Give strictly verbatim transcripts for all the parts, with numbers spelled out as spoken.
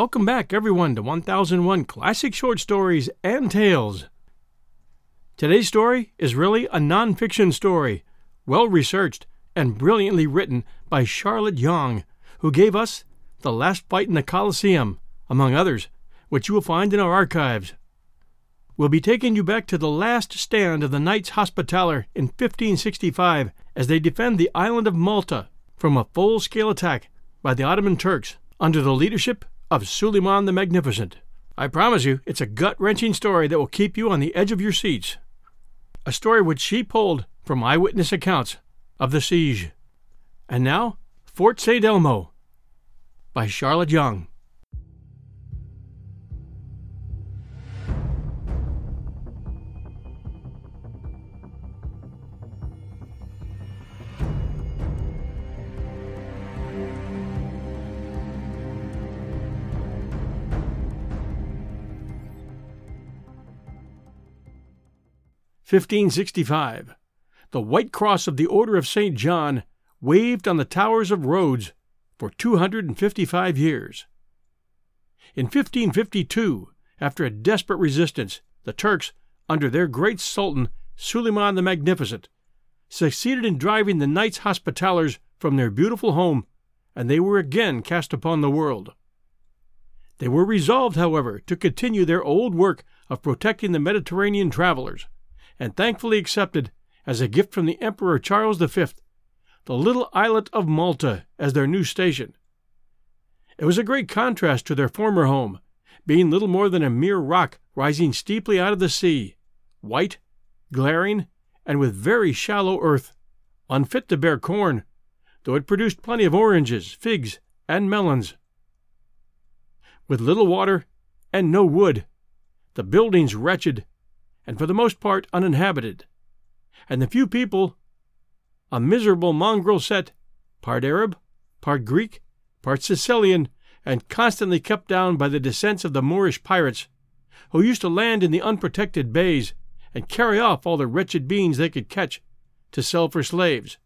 Welcome back, everyone, to one thousand one Classic Short Stories and Tales. Today's story is really a nonfiction story, well-researched and brilliantly written by Charlotte Yonge, who gave us The Last Fight in the Colosseum, among others, which you will find in our archives. We'll be taking you back to the last stand of the Knights Hospitaller in fifteen sixty-five as they defend the island of Malta from a full-scale attack by the Ottoman Turks under the leadership of Suleiman the Magnificent. I promise you, it's a gut-wrenching story that will keep you on the edge of your seats. A story which she pulled from eyewitness accounts of the siege. And now, Fort Saint Elmo by Charlotte Yonge. fifteen sixty-five. The white cross of the Order of Saint John waved on the towers of Rhodes for two hundred fifty-five years. In fifteen fifty-two, after a desperate resistance, the Turks, under their great sultan Suleiman the Magnificent, succeeded in driving the Knights Hospitallers from their beautiful home, and they were again cast upon the world. They were resolved, however, to continue their old work of protecting the Mediterranean travelers, and thankfully accepted, as a gift from the Emperor Charles the Fifth, the little islet of Malta as their new station. It was a great contrast to their former home, being little more than a mere rock rising steeply out of the sea, white, glaring, and with very shallow earth, unfit to bear corn, though it produced plenty of oranges, figs, and melons. With little water and no wood, the buildings wretched, and for the most part uninhabited, and the few people, a miserable mongrel set, part Arab, part Greek, part Sicilian, and constantly kept down by the descents of the Moorish pirates, who used to land in the unprotected bays and carry off all the wretched beings they could catch to sell for slaves.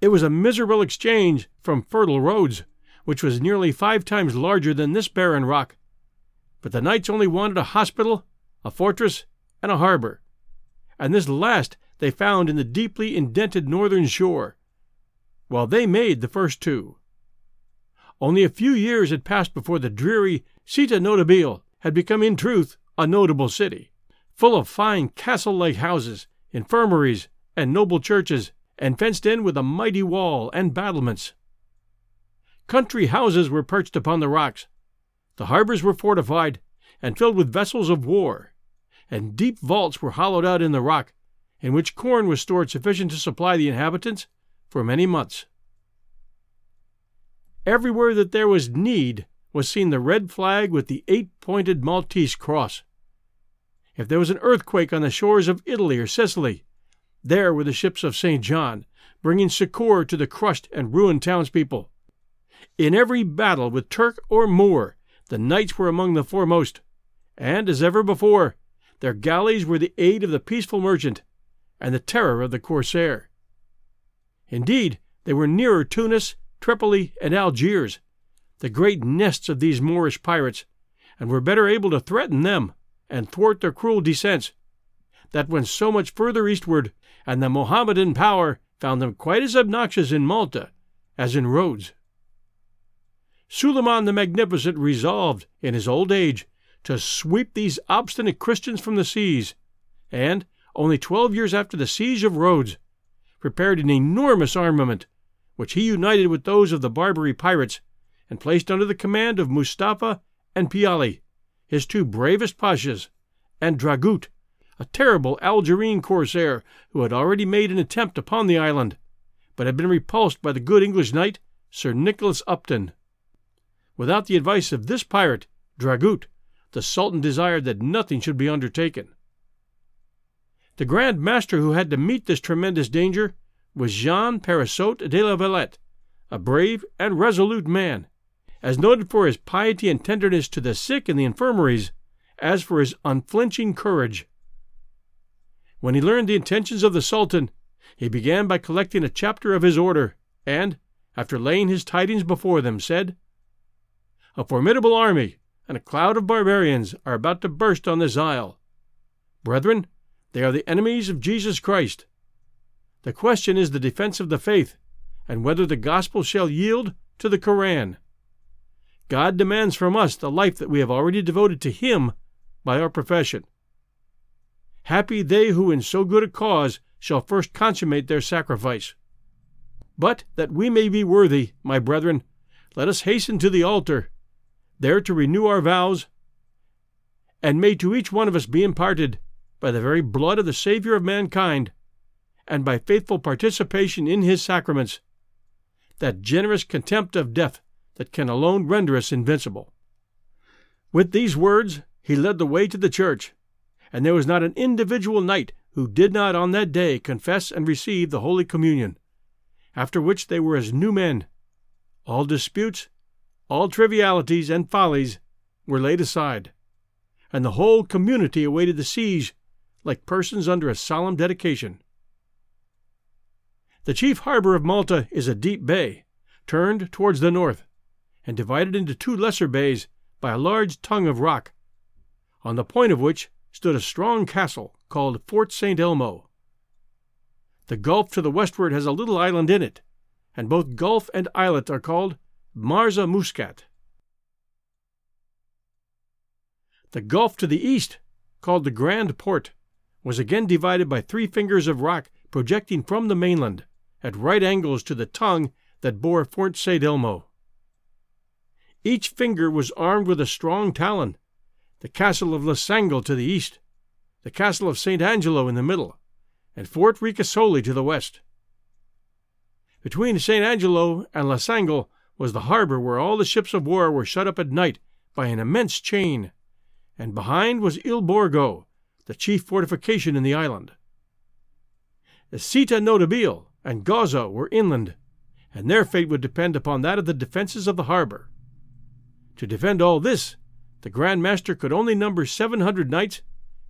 It was a miserable exchange from fertile Rhodes, which was nearly five times larger than this barren rock, but the knights only wanted a hospital, a fortress, and a harbor, and this last they found in the deeply indented northern shore, while they made the first two. Only a few years had passed before the dreary Citta Notabile had become in truth a notable city, full of fine castle-like houses, infirmaries, and noble churches, and fenced in with a mighty wall and battlements. Country houses were perched upon the rocks, the harbors were fortified, and filled with vessels of war, and deep vaults were hollowed out in the rock, in which corn was stored sufficient to supply the inhabitants for many months. Everywhere that there was need was seen the red flag with the eight-pointed Maltese cross. If there was an earthquake on the shores of Italy or Sicily, there were the ships of Saint John, bringing succor to the crushed and ruined townspeople. In every battle with Turk or Moor, the knights were among the foremost, and, as ever before, their galleys were the aid of the peaceful merchant and the terror of the corsair. Indeed, they were nearer Tunis, Tripoli, and Algiers, the great nests of these Moorish pirates, and were better able to threaten them and thwart their cruel descents, that went so much further eastward, and the Mohammedan power found them quite as obnoxious in Malta as in Rhodes. Suleiman the Magnificent resolved, in his old age, to sweep these obstinate Christians from the seas, and, only twelve years after the siege of Rhodes, prepared an enormous armament, which he united with those of the Barbary pirates, and placed under the command of Mustafa and Piali, his two bravest pashas, and Dragut, a terrible Algerine corsair who had already made an attempt upon the island, but had been repulsed by the good English knight, Sir Nicholas Upton. Without the advice of this pirate, Dragut, the Sultan desired that nothing should be undertaken. The Grand Master who had to meet this tremendous danger was Jean Parisot de la Valette, a brave and resolute man, as noted for his piety and tenderness to the sick in the infirmaries, as for his unflinching courage. When he learned the intentions of the Sultan, he began by collecting a chapter of his order, and, after laying his tidings before them, said, A formidable army and a cloud of barbarians are about to burst on this isle. Brethren, they are the enemies of Jesus Christ. The question is the defense of the faith, and whether the gospel shall yield to the Koran. God demands from us the life that we have already devoted to Him by our profession. Happy they who in so good a cause shall first consummate their sacrifice. But that we may be worthy, my brethren, let us hasten to the altar, there to renew our vows, and may to each one of us be imparted, by the very blood of the Savior of mankind, and by faithful participation in His sacraments, that generous contempt of death that can alone render us invincible. With these words he led the way to the church, and there was not an individual knight who did not on that day confess and receive the Holy Communion, after which they were as new men. All disputes, all trivialities and follies were laid aside, and the whole community awaited the siege like persons under a solemn dedication. The chief harbor of Malta is a deep bay, turned towards the north, and divided into two lesser bays by a large tongue of rock, on the point of which stood a strong castle called Fort Saint Elmo. The gulf to the westward has a little island in it, and both gulf and islet are called Marza Muscat. The gulf to the east, called the Grand Port, was again divided by three fingers of rock projecting from the mainland, at right angles to the tongue that bore Fort Saint Elmo. Each finger was armed with a strong talon, the castle of Lacerda to the east, the castle of Saint Angelo in the middle, and Fort Ricasoli to the west. Between Saint Angelo and Lacerda was the harbor where all the ships of war were shut up at night by an immense chain, and behind was Il Borgo, the chief fortification in the island. The Citta Notabile and Gaza were inland, and their fate would depend upon that of the defenses of the harbor. To defend all this, the Grand Master could only number seven hundred knights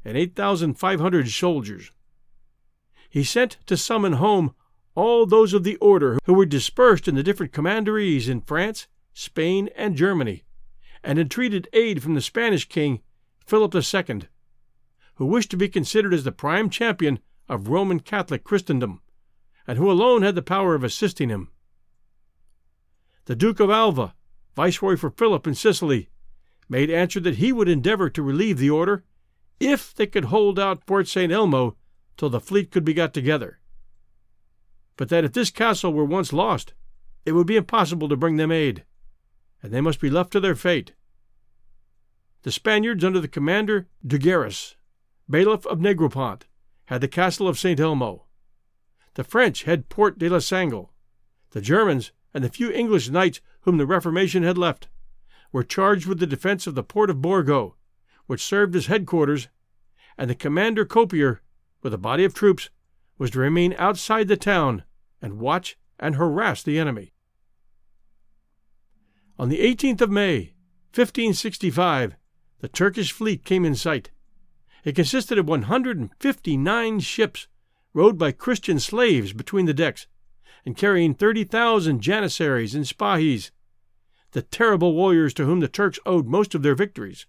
and eight thousand five hundred soldiers. He sent to summon home all those of the order who were dispersed in the different commanderies in France, Spain, and Germany, and entreated aid from the Spanish king, Philip the Second, who wished to be considered as the prime champion of Roman Catholic Christendom, and who alone had the power of assisting him. The Duke of Alva, viceroy for Philip in Sicily, made answer that he would endeavor to relieve the order if they could hold out Fort Saint Elmo till the fleet could be got together, but that if this castle were once lost, it would be impossible to bring them aid, and they must be left to their fate. The Spaniards under the commander Duguerres, bailiff of Negropont, had the castle of Saint Elmo. The French had Port de la Sangle. The Germans, and the few English knights whom the Reformation had left, were charged with the defense of the port of Borgo, which served as headquarters, and the commander Copier, with a body of troops, was to remain outside the town and watch and harass the enemy. On the eighteenth of May, fifteen sixty-five, the Turkish fleet came in sight. It consisted of one hundred fifty-nine ships, rowed by Christian slaves between the decks, and carrying thirty thousand Janissaries and Spahis, the terrible warriors to whom the Turks owed most of their victories.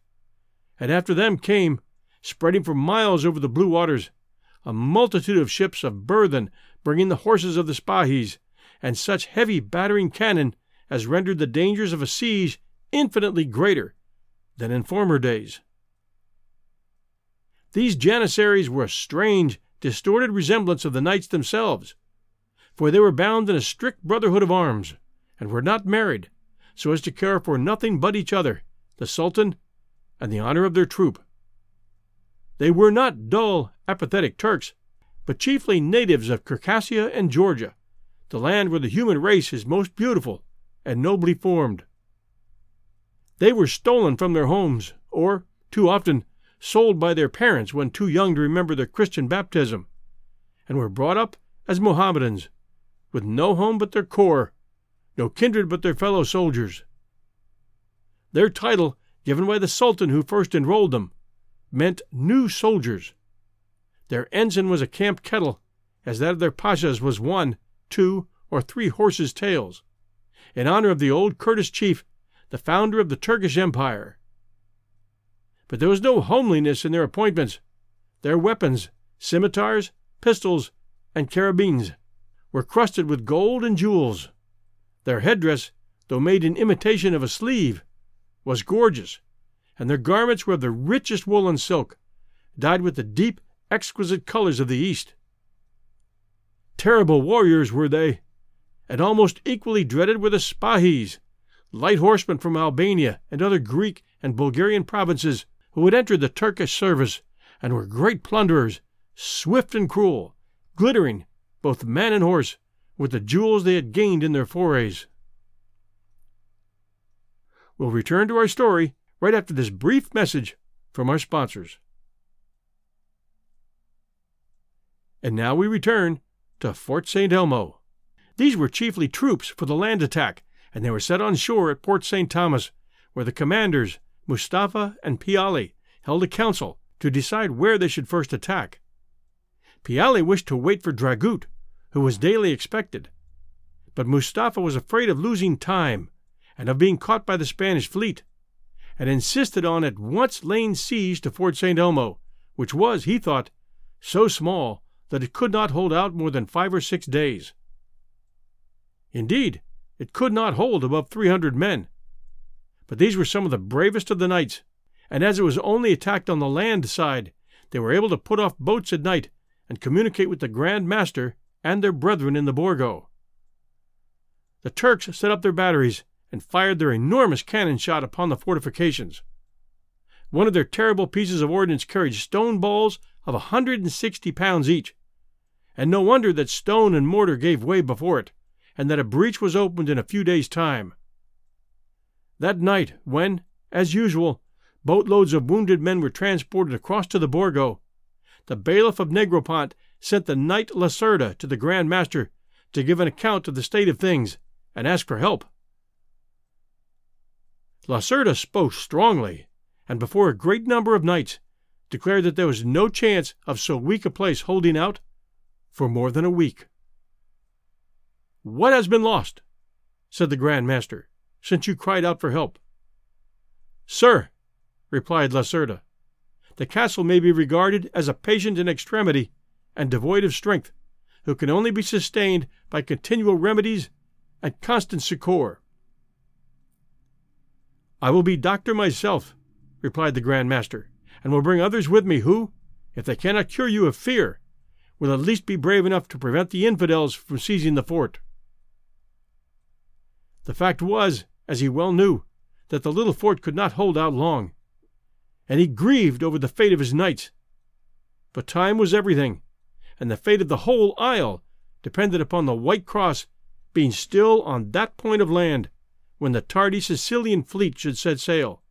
And after them came, spreading for miles over the blue waters, a multitude of ships of burthen bringing the horses of the Spahis, and such heavy battering cannon as rendered the dangers of a siege infinitely greater than in former days. These Janissaries were a strange, distorted resemblance of the knights themselves, for they were bound in a strict brotherhood of arms, and were not married, so as to care for nothing but each other, the Sultan, and the honor of their troop. They were not dull, apathetic Turks, but chiefly natives of Circassia and Georgia, the land where the human race is most beautiful and nobly formed. They were stolen from their homes, or, too often, sold by their parents when too young to remember their Christian baptism, and were brought up as Mohammedans, with no home but their corps, no kindred but their fellow soldiers. Their title, given by the Sultan who first enrolled them, meant new soldiers. Their ensign was a camp kettle, as that of their pashas was one, two, or three horses' tails, in honor of the old Kurdish chief, the founder of the Turkish Empire. But there was no homeliness in their appointments. Their weapons, scimitars, pistols, and carabines, were crusted with gold and jewels. Their headdress, though made in imitation of a sleeve, was gorgeous, and their garments were of the richest wool and silk, dyed with the deep, exquisite colors of the East. Terrible warriors were they, and almost equally dreaded were the Spahis, light horsemen from Albania and other Greek and Bulgarian provinces, who had entered the Turkish service, and were great plunderers, swift and cruel, glittering, both man and horse, with the jewels they had gained in their forays. We'll return to our story right after this brief message from our sponsors. And now we return to Fort Saint Elmo. These were chiefly troops for the land attack, and they were set on shore at Port Saint Thomas, where the commanders, Mustafa and Piali, held a council to decide where they should first attack. Piali wished to wait for Dragut, who was daily expected, but Mustafa was afraid of losing time and of being caught by the Spanish fleet, and insisted on at once laying siege to Fort Saint Elmo, which was, he thought, so small that it could not hold out more than five or six days. Indeed, it could not hold above three hundred men, but these were some of the bravest of the knights, and as it was only attacked on the land side, they were able to put off boats at night and communicate with the Grand Master and their brethren in the Borgo. The Turks set up their batteries and fired their enormous cannon shot upon the fortifications. One of their terrible pieces of ordnance carried stone balls of one hundred sixty pounds each, and no wonder that stone and mortar gave way before it, and that a breach was opened in a few days' time. That night, when, as usual, boatloads of wounded men were transported across to the Borgo, the bailiff of Negropont sent the knight Lacerda to the Grand Master to give an account of the state of things and ask for help. Lacerda spoke strongly, and before a great number of knights, declared that there was no chance of so weak a place holding out for more than a week. "What has been lost," said the Grand Master, "since you cried out for help?" "Sir," replied Lacerda, "the castle may be regarded as a patient in extremity and devoid of strength, who can only be sustained by continual remedies and constant succour." "I will be doctor myself," replied the Grand Master, "and will bring others with me who, if they cannot cure you of fear, will at least be brave enough to prevent the infidels from seizing the fort." The fact was, as he well knew, that the little fort could not hold out long, and he grieved over the fate of his knights. But time was everything, and the fate of the whole isle depended upon the White Cross being still on that point of land when the tardy Sicilian fleet should set sail.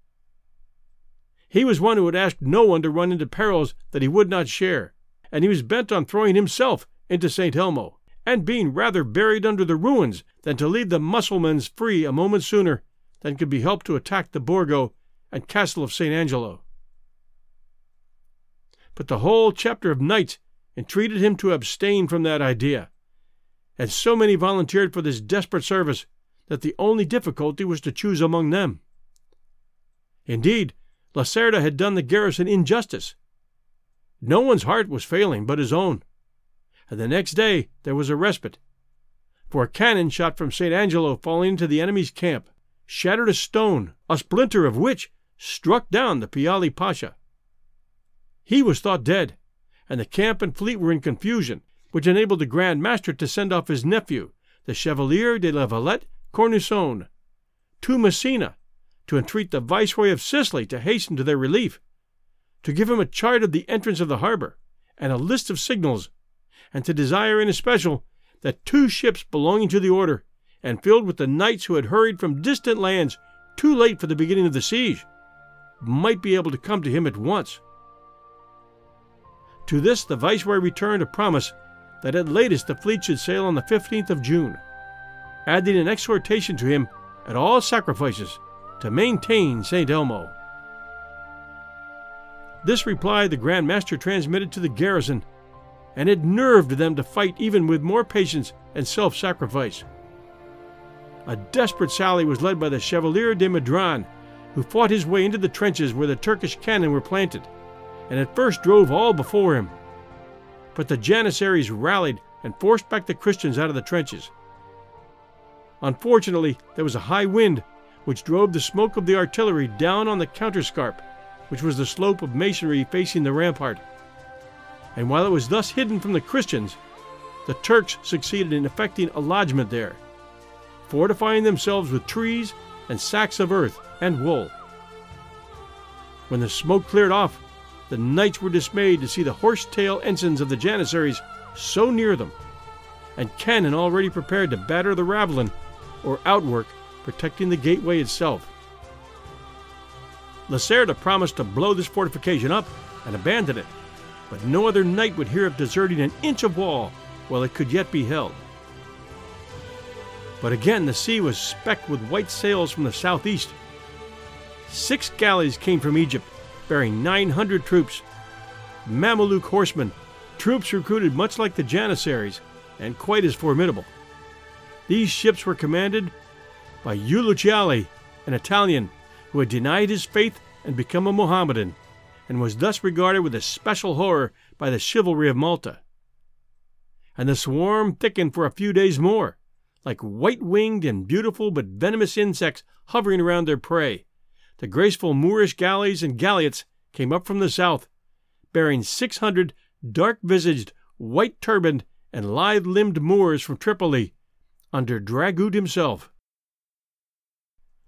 He was one who had asked no one to run into perils that he would not share, and he was bent on throwing himself into Saint Elmo, and being rather buried under the ruins than to leave the Mussulmans free a moment sooner than could be helped to attack the Borgo and castle of Saint Angelo. But the whole chapter of knights entreated him to abstain from that idea, and so many volunteered for this desperate service that the only difficulty was to choose among them. Indeed, Lacerda had done the garrison injustice. No one's heart was failing but his own, and the next day there was a respite, for a cannon shot from Saint Angelo falling into the enemy's camp shattered a stone, a splinter of which struck down the Piali Pasha. He was thought dead, and the camp and fleet were in confusion, which enabled the Grand Master to send off his nephew, the Chevalier de la Valette Cornusson, to Messina, to entreat the Viceroy of Sicily to hasten to their relief, to give him a chart of the entrance of the harbor, and a list of signals, and to desire in especial that two ships belonging to the order, and filled with the knights who had hurried from distant lands too late for the beginning of the siege, might be able to come to him at once. To this the Viceroy returned a promise that at latest the fleet should sail on the fifteenth of June, adding an exhortation to him at all sacrifices to maintain Saint Elmo. This reply the Grand Master transmitted to the garrison, and it nerved them to fight even with more patience and self-sacrifice. a desperate sally was led by the Chevalier de Madran, who fought his way into the trenches where the Turkish cannon were planted, and at first drove all before him. But the Janissaries rallied and forced back the Christians out of the trenches. Unfortunately, there was a high wind, which drove the smoke of the artillery down on the counterscarp, which was the slope of masonry facing the rampart. And while it was thus hidden from the Christians, the Turks succeeded in effecting a lodgment there, fortifying themselves with trees and sacks of earth and wool. When the smoke cleared off, the knights were dismayed to see the horse-tail ensigns of the Janissaries so near them, and cannon already prepared to batter the ravelin, or outwork, protecting the gateway itself. Lacerda promised to blow this fortification up and abandon it, but no other knight would hear of deserting an inch of wall while it could yet be held. But again the sea was specked with white sails from the southeast. Six galleys came from Egypt, bearing nine hundred troops, Mameluke horsemen, troops recruited much like the Janissaries, and quite as formidable. These ships were commanded by Ulucciali, an Italian, who had denied his faith and become a Mohammedan, and was thus regarded with especial horror by the chivalry of Malta. And the swarm thickened for a few days more, like white-winged and beautiful but venomous insects hovering around their prey. The graceful Moorish galleys and galliots came up from the south, bearing six hundred dark-visaged, white-turbaned, and lithe-limbed Moors from Tripoli, under Dragut himself.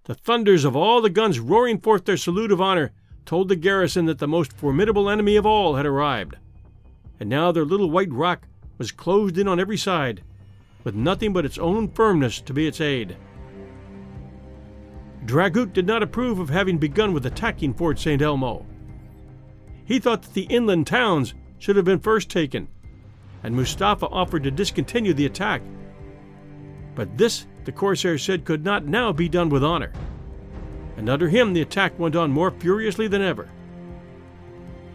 The thunders of all the guns roaring forth their salute of honor told the garrison that the most formidable enemy of all had arrived, and now their little white rock was closed in on every side, with nothing but its own firmness to be its aid. Dragut did not approve of having begun with attacking Fort Saint Elmo. He thought that the inland towns should have been first taken, and Mustafa offered to discontinue the attack, but this the corsair said could not now be done with honor, and under him the attack went on more furiously than ever.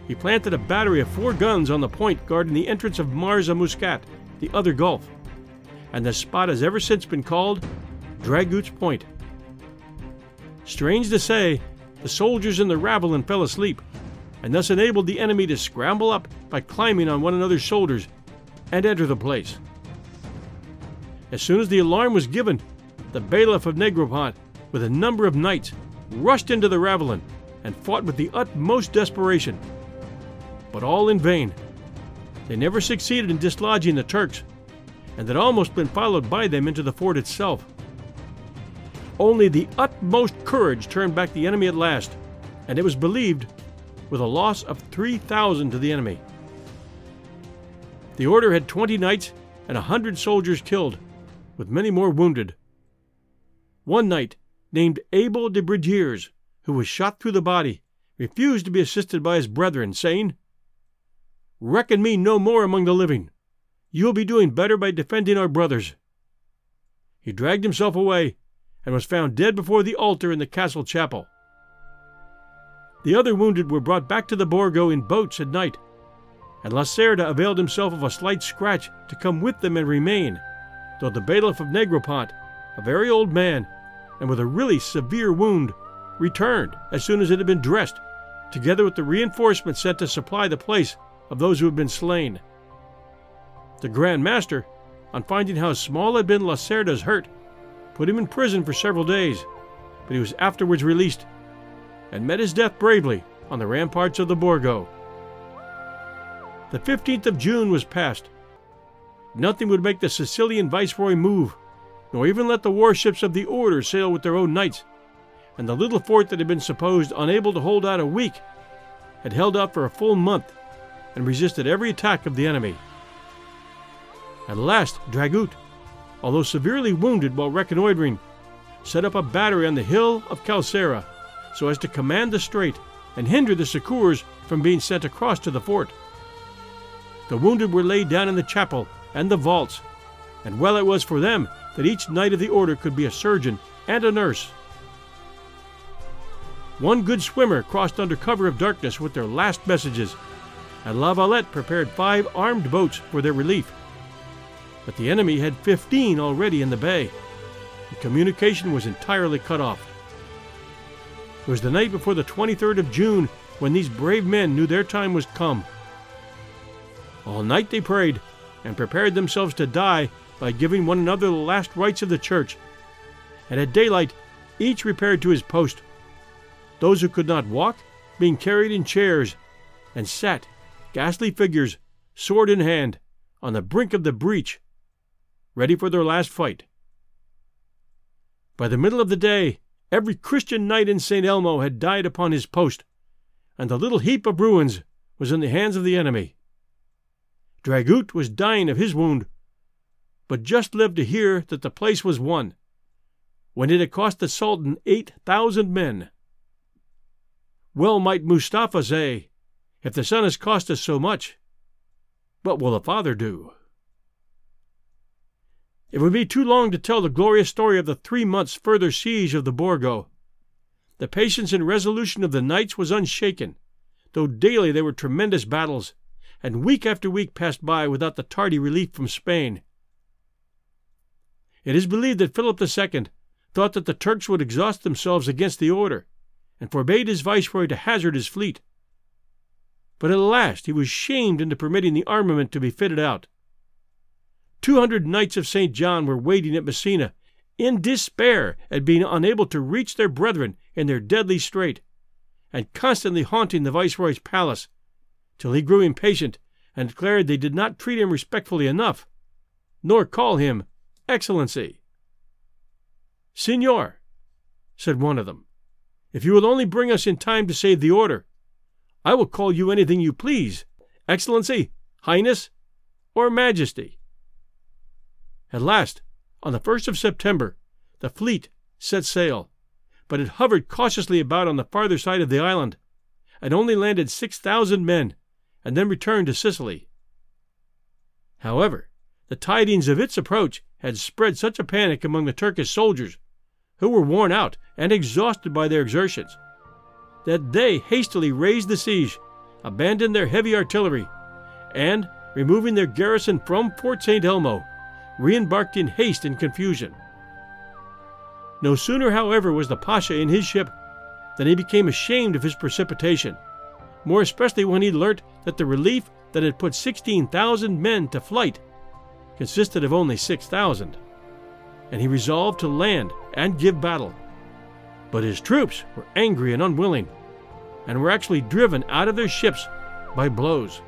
He planted a battery of four guns on the point guarding the entrance of Marza Muscat, the other gulf, and the spot has ever since been called Dragut's Point. Strange to say, the soldiers in the ravelin fell asleep, and thus enabled the enemy to scramble up by climbing on one another's shoulders and enter the place. As soon as the alarm was given, the bailiff of Negropont, with a number of knights, rushed into the ravelin and fought with the utmost desperation, but all in vain. They never succeeded in dislodging the Turks, and had almost been followed by them into the fort itself. Only the utmost courage turned back the enemy at last, and it was believed with a loss of three thousand to the enemy. The order had twenty knights and a hundred soldiers killed, with many more wounded. One knight, named Abel de Bridiers, who was shot through the body, refused to be assisted by his brethren, saying, "Reckon me no more among the living. You will be doing better by defending our brothers." He dragged himself away, and was found dead before the altar in the castle chapel. The other wounded were brought back to the Borgo in boats at night, and Lacerda availed himself of a slight scratch to come with them and remain, though the bailiff of Negropont, a very old man, and with a really severe wound, returned as soon as it had been dressed, together with the reinforcements sent to supply the place of those who had been slain. The Grand Master, on finding how small had been Lacerda's hurt, put him in prison for several days, but he was afterwards released, and met his death bravely on the ramparts of the Borgo. The fifteenth of June was passed. Nothing would make the Sicilian viceroy move, nor even let the warships of the order sail with their own knights, and the little fort that had been supposed unable to hold out a week had held out for a full month and resisted every attack of the enemy. At last, Dragut, although severely wounded while reconnoitering, set up a battery on the hill of Calcera so as to command the strait and hinder the succours from being sent across to the fort. The wounded were laid down in the chapel and the vaults, and well it was for them that each knight of the order could be a surgeon and a nurse. One good swimmer crossed under cover of darkness with their last messages, and La Valette prepared five armed boats for their relief. But the enemy had fifteen already in the bay, The communication was entirely cut off. It was the night before the twenty-third of June when these brave men knew their time was come. All night they prayed and prepared themselves to die by giving one another the last rites of the church, and at daylight each repaired to his post, those who could not walk being carried in chairs, and sat, ghastly figures, sword in hand, on the brink of the breach, ready for their last fight. By the middle of the day, every Christian knight in Saint Elmo had died upon his post, and the little heap of ruins was in the hands of the enemy. Dragut was dying of his wound, but just lived to hear that the place was won, when it had cost the Sultan eight thousand men. Well might Mustafa say, "If the son has cost us so much, what will the father do?" It would be too long to tell the glorious story of the three months' further siege of the Borgo. The patience and resolution of the knights was unshaken, though daily there were tremendous battles, and week after week passed by without the tardy relief from Spain. It is believed that Philip the Second thought that the Turks would exhaust themselves against the order, and forbade his viceroy to hazard his fleet. But at last he was shamed into permitting the armament to be fitted out. Two hundred knights of Saint John were waiting at Messina, in despair at being unable to reach their brethren in their deadly strait, and constantly haunting the viceroy's palace, till he grew impatient and declared they did not treat him respectfully enough, nor call him Excellency. "Signor," said one of them, "if you will only bring us in time to save the order, I will call you anything you please, Excellency, Highness, or Majesty." At last, on the first of September, the fleet set sail, but it hovered cautiously about on the farther side of the island, and only landed six thousand men, and then returned to Sicily. However, the tidings of its approach had spread such a panic among the Turkish soldiers, who were worn out and exhausted by their exertions, that they hastily raised the siege, abandoned their heavy artillery, and, removing their garrison from Fort Saint Elmo, re-embarked in haste and confusion. No sooner, however, was the Pasha in his ship than he became ashamed of his precipitation, more especially when he learnt that the relief that had put sixteen thousand men to flight consisted of only six thousand, and he resolved to land and give battle. But his troops were angry and unwilling, and were actually driven out of their ships by blows.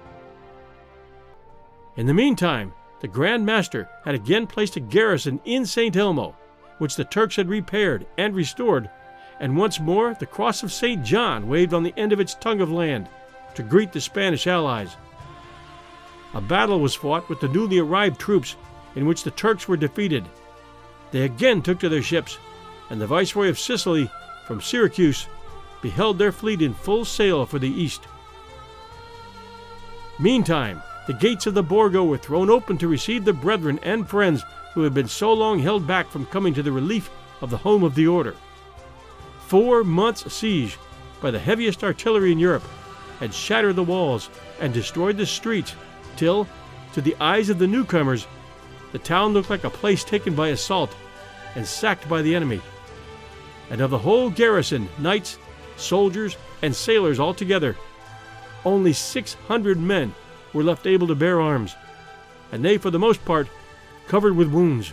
In the meantime, the Grand Master had again placed a garrison in Saint Elmo, which the Turks had repaired and restored, and once more the cross of Saint John waved on the end of its tongue of land to greet the Spanish allies. A battle was fought with the newly arrived troops, in which the Turks were defeated. They again took to their ships, and the Viceroy of Sicily, from Syracuse, beheld their fleet in full sail for the east. Meantime, the gates of the Borgo were thrown open to receive the brethren and friends who had been so long held back from coming to the relief of the home of the order. Four months' siege by the heaviest artillery in Europe had shattered the walls and destroyed the streets till, to the eyes of the newcomers, the town looked like a place taken by assault and sacked by the enemy. And of the whole garrison, knights, soldiers, and sailors altogether, only six hundred men were left able to bear arms, and they, for the most part, covered with wounds.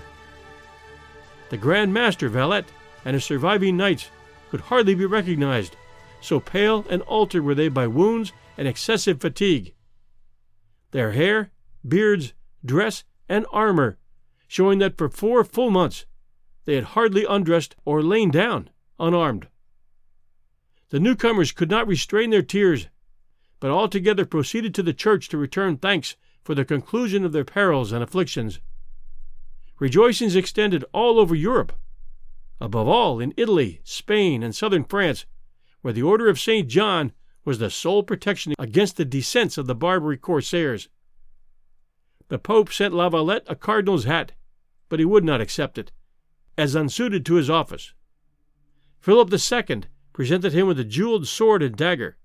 The Grand Master Valette and his surviving knights could hardly be recognized, so pale and altered were they by wounds and excessive fatigue. Their hair, beards, dress, and armor, showing that for four full months they had hardly undressed or lain down unarmed. The newcomers could not restrain their tears, but altogether proceeded to the church to return thanks for the conclusion of their perils and afflictions. Rejoicings extended all over Europe, above all in Italy, Spain, and southern France, where the Order of Saint John was the sole protection against the descents of the Barbary corsairs. The Pope sent La Valette a cardinal's hat, but he would not accept it, as unsuited to his office. Philip the Second presented him with a jeweled sword and dagger.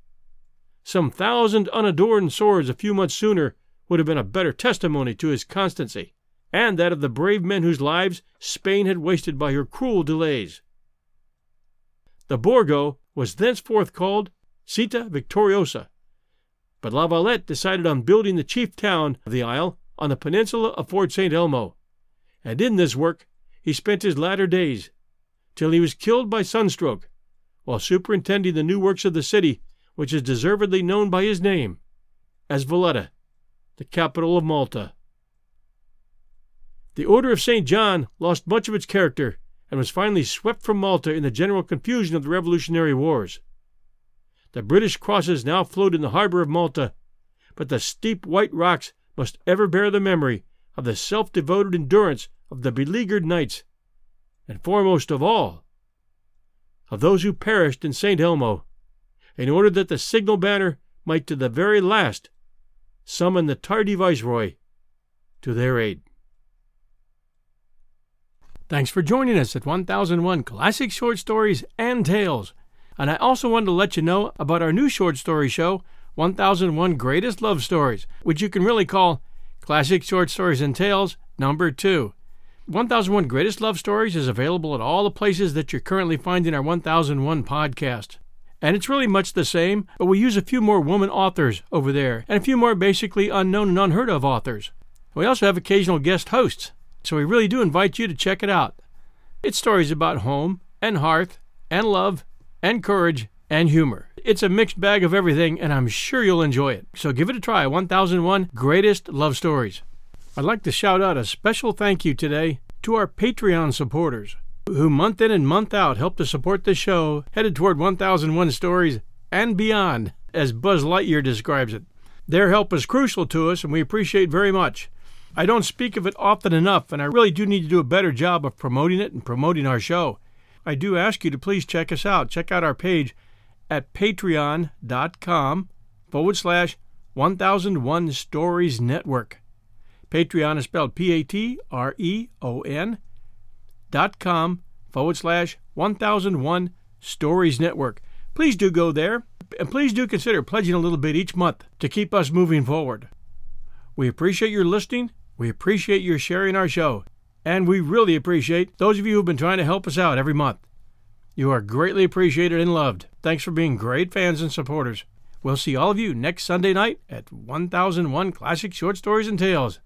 Some thousand unadorned swords a few months sooner would have been a better testimony to his constancy and that of the brave men whose lives Spain had wasted by her cruel delays. The Borgo was thenceforth called Citta Victoriosa, but La Valette decided on building the chief town of the isle on the peninsula of Fort Saint Elmo, and in this work he spent his latter days, till he was killed by sunstroke, while superintending the new works of the city, which is deservedly known by his name, as Valletta, the capital of Malta. The Order of Saint John lost much of its character, and was finally swept from Malta in the general confusion of the Revolutionary Wars. The British crosses now float in the harbor of Malta, but the steep white rocks must ever bear the memory of the self-devoted endurance of the beleaguered knights, and foremost of all, of those who perished in Saint Elmo, in order that the signal banner might to the very last summon the tardy viceroy to their aid. Thanks for joining us at one thousand one Classic Short Stories and Tales, and I also wanted to let you know about our new short story show, one thousand one Greatest Love Stories, which you can really call Classic Short Stories and Tales number two. one thousand one Greatest Love Stories is available at all the places that you're currently finding our one thousand one podcast. And it's really much the same, but we use a few more woman authors over there, and a few more basically unknown and unheard of authors. We also have occasional guest hosts, so we really do invite you to check it out. It's stories about home, and hearth, and love, and courage, and humor. It's a mixed bag of everything, and I'm sure you'll enjoy it. So give it a try, one thousand one Greatest Love Stories. I'd like to shout out a special thank you today to our Patreon supporters, who month in and month out help to support the show headed toward one thousand one Stories and beyond, as Buzz Lightyear describes it. Their help is crucial to us, and we appreciate very much. I don't speak of it often enough, and I really do need to do a better job of promoting it and promoting our show. I do ask you to please check us out. Check out our page at patreon.com forward slash 1001 Stories Network. Patreon is spelled P A T R E O N dot com forward slash 1001 Stories Network. Please do go there, and please do consider pledging a little bit each month to keep us moving forward. We appreciate your listening, we appreciate your sharing our show, and we really appreciate those of you who've been trying to help us out every month. You are greatly appreciated and loved. Thanks for being great fans and supporters. We'll see all of you next Sunday night at one thousand one Classic Short Stories and Tales.